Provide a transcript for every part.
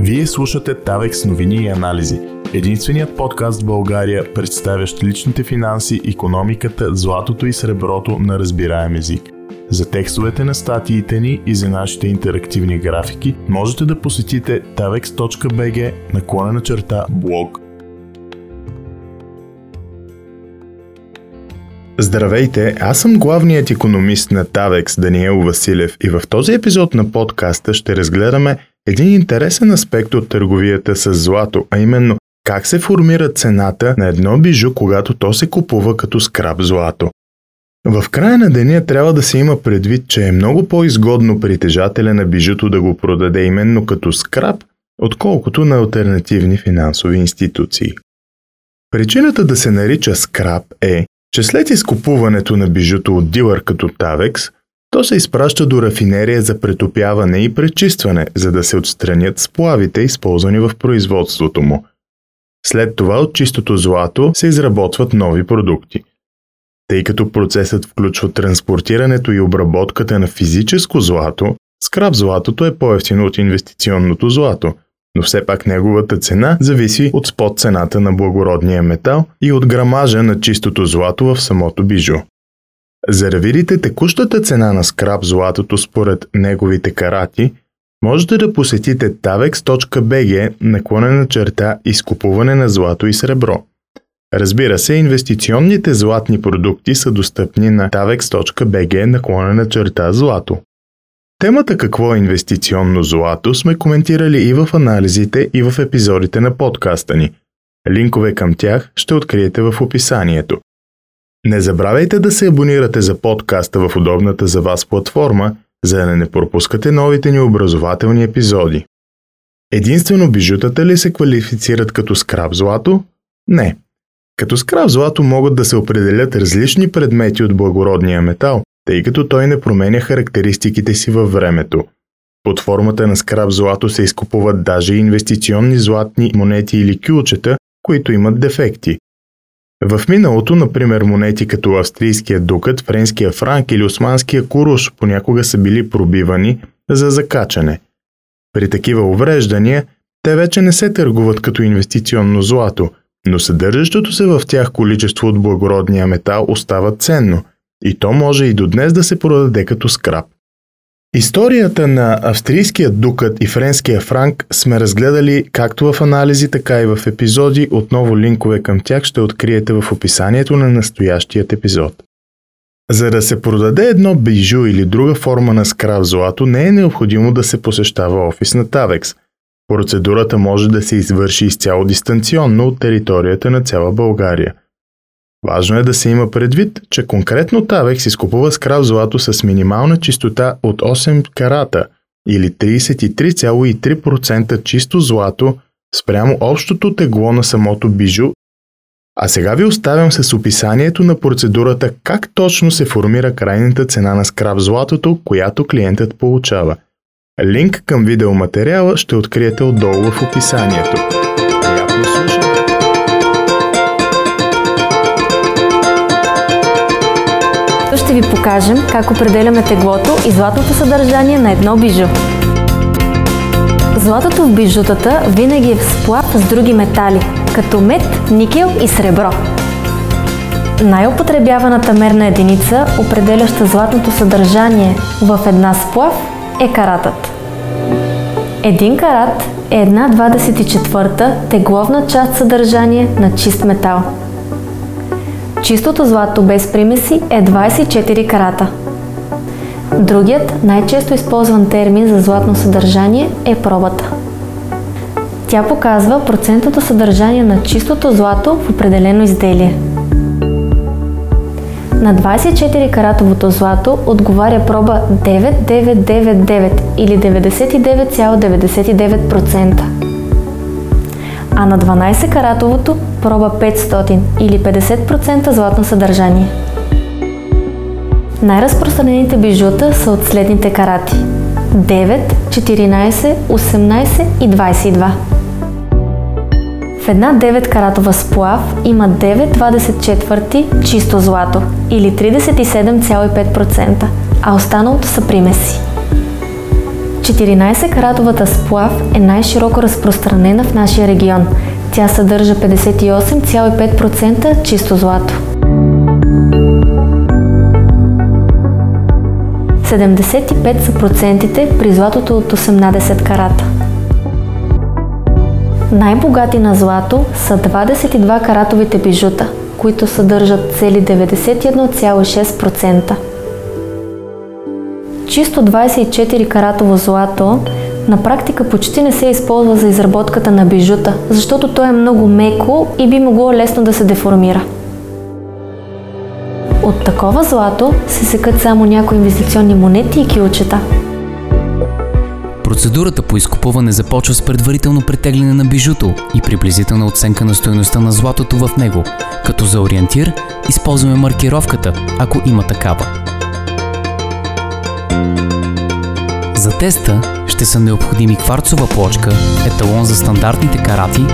Вие слушате Tavex новини и анализи. Единственият подкаст в България, представящ личните финанси, икономиката, златото и среброто на разбираем език. За текстовете на статиите ни и за нашите интерактивни графики можете да посетите tavex.bg/blog. Здравейте, аз съм главният икономист на Tavex Даниел Василев и в този епизод на подкаста ще разгледаме един интересен аспект от търговията с злато, а именно как се формира цената на едно бижу, когато то се купува като скрап злато. В края на деня трябва да се има предвид, че е много по-изгодно притежателя на бижуто да го продаде именно като скрап, отколкото на алтернативни финансови институции. Причината да се нарича скрап е, че след изкупуването на бижуто от дилър като Tavex, то се изпраща до рафинерия за претопяване и пречистване, за да се отстранят сплавите, използвани в производството му. След това от чистото злато се изработват нови продукти. Тъй като процесът включва транспортирането и обработката на физическо злато, скрап златото е по-евтино от инвестиционното злато, но все пак неговата цена зависи от спот цената на благородния метал и от грамажа на чистото злато в самото бижу. За да видите текущата цена на скрап златото според неговите карати, можете да посетите tavex.bg/изкупуване на злато и сребро. Разбира се, инвестиционните златни продукти са достъпни на tavex.bg/злато. Темата какво е инвестиционно злато сме коментирали и в анализите, и в епизодите на подкаста ни. Линкове към тях ще откриете в описанието. Не забравяйте да се абонирате за подкаста в удобната за вас платформа, за да не пропускате новите ни образователни епизоди. Единствено бижутата ли се квалифицират като скрап злато? Не. Като скрап злато могат да се определят различни предмети от благородния метал, тъй като той не променя характеристиките си във времето. Под формата на скрап злато се изкупуват даже инвестиционни златни монети или кюлчета, които имат дефекти. В миналото, например, монети като австрийския дукът, френския франк или османския куруш понякога са били пробивани за закачане. При такива увреждания, те вече не се търгуват като инвестиционно злато, но съдържащото се в тях количество от благородния метал остава ценно и то може и до днес да се продаде като скрап. Историята на австрийския дукът и френския франк сме разгледали както в анализи, така и в епизоди. Отново линкове към тях ще откриете в описанието на настоящият епизод. За да се продаде едно бижу или друга форма на скрап злато, не е необходимо да се посещава офис на Tavex. Процедурата може да се извърши изцяло дистанционно от територията на цяла България. Важно е да се има предвид, че конкретно Tavex изкупува скрап злато с минимална чистота от 8 карата или 33,3% чисто злато спрямо общото тегло на самото бижу. А сега ви оставям с описанието на процедурата как точно се формира крайната цена на скрап златото, която клиентът получава. Линк към видеоматериала ще откриете отдолу в описанието. Приятно слушане! Ще ви покажем как определяме теглото и златното съдържание на едно бижу. Златото в бижутата винаги е в сплав с други метали, като мед, никел и сребро. Най-употребяваната мерна единица, определяща златното съдържание в една сплав, е каратът. 1 карат е 1,24 тегловна част съдържание на чист метал. Чистото злато без примеси е 24 карата. Другият, най-често използван термин за златно съдържание е пробата. Тя показва процентното съдържание на чистото злато в определено изделие. На 24 каратовото злато отговаря проба 9999 или 99,99%. А на 12 каратовото проба 500 или 50% златно съдържание. Най-разпространените бижута са от следните карати: 9, 14, 18 и 22. В една 9 каратова сплав има 9,24 чисто злато или 37,5%, а останалото са примеси. 14-каратовата сплав е най-широко разпространена в нашия регион. Тя съдържа 58,5% чисто злато. 75 са процентите при златото от 18 карата. Най-богати на злато са 22-каратовите бижута, които съдържат цели 91,6%. Чисто 24-каратово злато на практика почти не се използва за изработката на бижута, защото то е много меко и би могло лесно да се деформира. От такова злато се секат само някои инвестиционни монети и кюлчета. Процедурата по изкупуване започва с предварително претегляне на бижуто и приблизителна оценка на стойността на златото в него, като за ориентир използваме маркировката, ако има такава. За теста ще са необходими кварцова плочка, еталон за стандартните карати,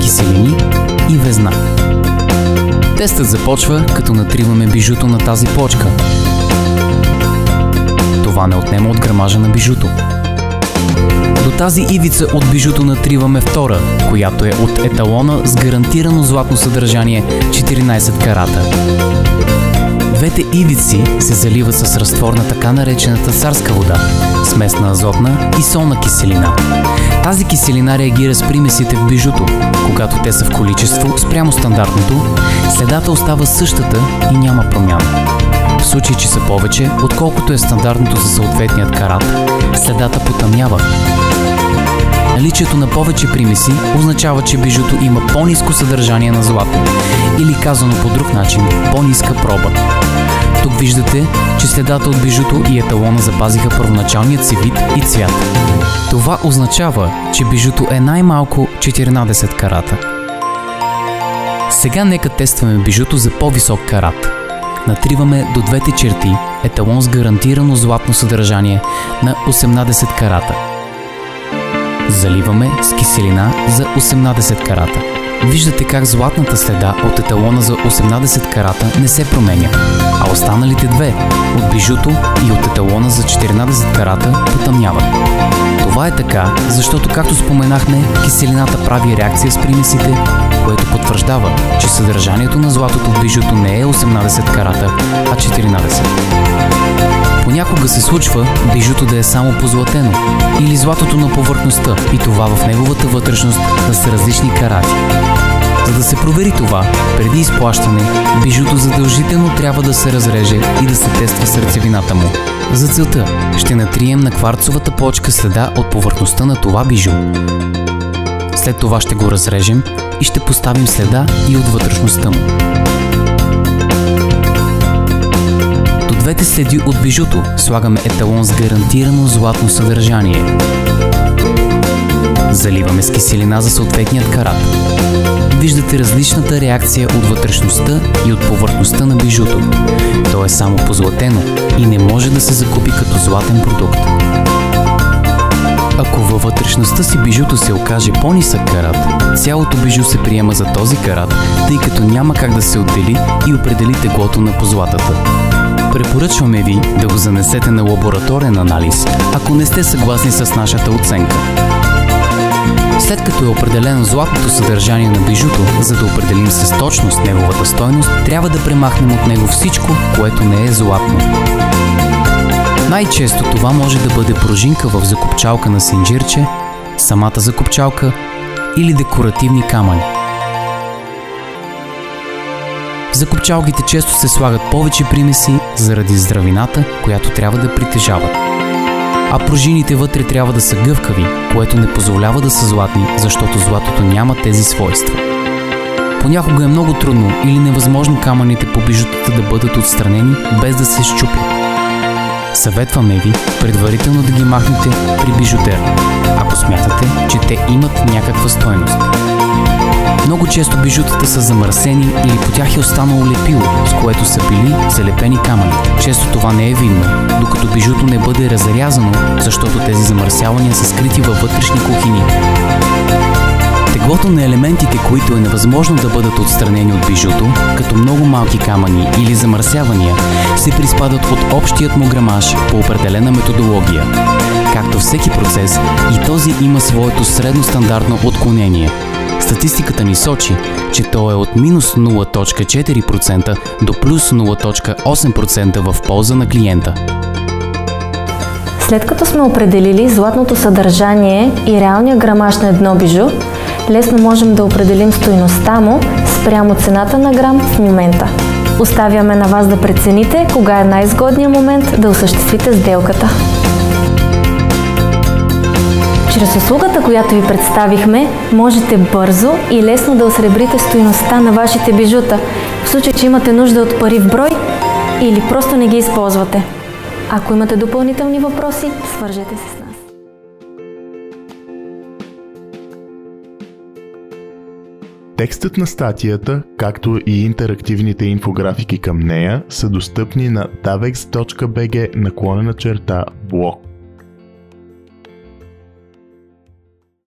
киселини и везна. Тестът започва, като натриваме бижуто на тази плочка. Това не отнема от грамажа на бижуто. До тази ивица от бижуто натриваме втора, която е от еталона с гарантирано златно съдържание 14 карата. Двете ивици се заливат с разтвор на така наречената царска вода, смесна азотна и солна киселина. Тази киселина реагира с примесите в бижуто, когато те са в количество спрямо стандартното, следата остава същата и няма промяна. В случай, че са повече, отколкото е стандартното за съответният карат, следата потъмнява. Наличието на повече примеси означава, че бижуто има по-ниско съдържание на злато, или казано по друг начин, по-ниска проба. Тук виждате, че следата от бижуто и еталона запазиха първоначалният си вид и цвят. Това означава, че бижуто е най-малко 14 карата. Сега нека тестваме бижуто за по-висок карат. Натриваме до двете черти еталон с гарантирано златно съдържание на 18 карата. Заливаме с киселина за 18 карата. Виждате как златната следа от еталона за 18 карата не се променя, а останалите две от бижуто и от еталона за 14 карата потъмняват. Това е така, защото, както споменахме, киселината прави реакция с примесите, което потвърждава, че съдържанието на златото в бижуто не е 18 карата, а 14. Понякога се случва бижуто да е само позлатено или златото на повърхността и това в неговата вътрешност да са различни карати. За да се провери това, преди изплащане, бижуто задължително трябва да се разреже и да се тества сърцевината му. За целта ще натрием на кварцовата плочка следа от повърхността на това бижу. След това ще го разрежем и ще поставим следа и от вътрешността му. До двете следи от бижуто слагаме еталон с гарантирано златно съдържание. Заливаме с киселина за съответният карат. Виждате различната реакция от вътрешността и от повърхността на бижуто. То е само позлатено и не може да се закупи като златен продукт. Ако във вътрешността си бижуто се окаже по-нисък карат, цялото бижу се приема за този карат, тъй като няма как да се отдели и определи теглото на позлатата. Препоръчваме ви да го занесете на лабораторен анализ, ако не сте съгласни с нашата оценка. След като е определено златното съдържание на бижуто, за да определим с точност неговата стойност, трябва да премахнем от него всичко, което не е златно. Най-често това може да бъде пружинка в закопчалка на синджирче, самата закопчалка или декоративни камъни. В закопчалките често се слагат повече примеси заради здравината, която трябва да притежават. А пружините вътре трябва да са гъвкави, което не позволява да са златни, защото златото няма тези свойства. Понякога е много трудно или невъзможно камъните по бижутата да бъдат отстранени без да се счупят. Съветваме ви предварително да ги махнете при бижутер, ако смятате, че те имат някаква стойност. Много често бижутата са замърсени или по тях е останало лепило, с което са били залепени камъните. Често това не е видно, докато бижуто не бъде разрязано, защото тези замърсявания са скрити във вътрешни кухини. Теглото на елементите, които е невъзможно да бъдат отстранени от бижуто, като много малки камъни или замърсявания, се приспадат от общият му грамаж по определена методология. Както всеки процес, и този има своето средностандартно отклонение. Статистиката ни сочи, че то е от минус 0.4% до плюс 0.8% в полза на клиента. След като сме определили златното съдържание и реалния грамаж на едно бижу, лесно можем да определим стойността му спрямо цената на грам в момента. Оставяме на вас да прецените кога е най-изгодният момент да осъществите сделката. Чрез услугата, която ви представихме, можете бързо и лесно да осребрите стойността на вашите бижута, в случай, че имате нужда от пари в брой или просто не ги използвате. Ако имате допълнителни въпроси, свържете се с нас. Текстът на статията, както и интерактивните инфографики към нея, са достъпни на tavex.bg/blog.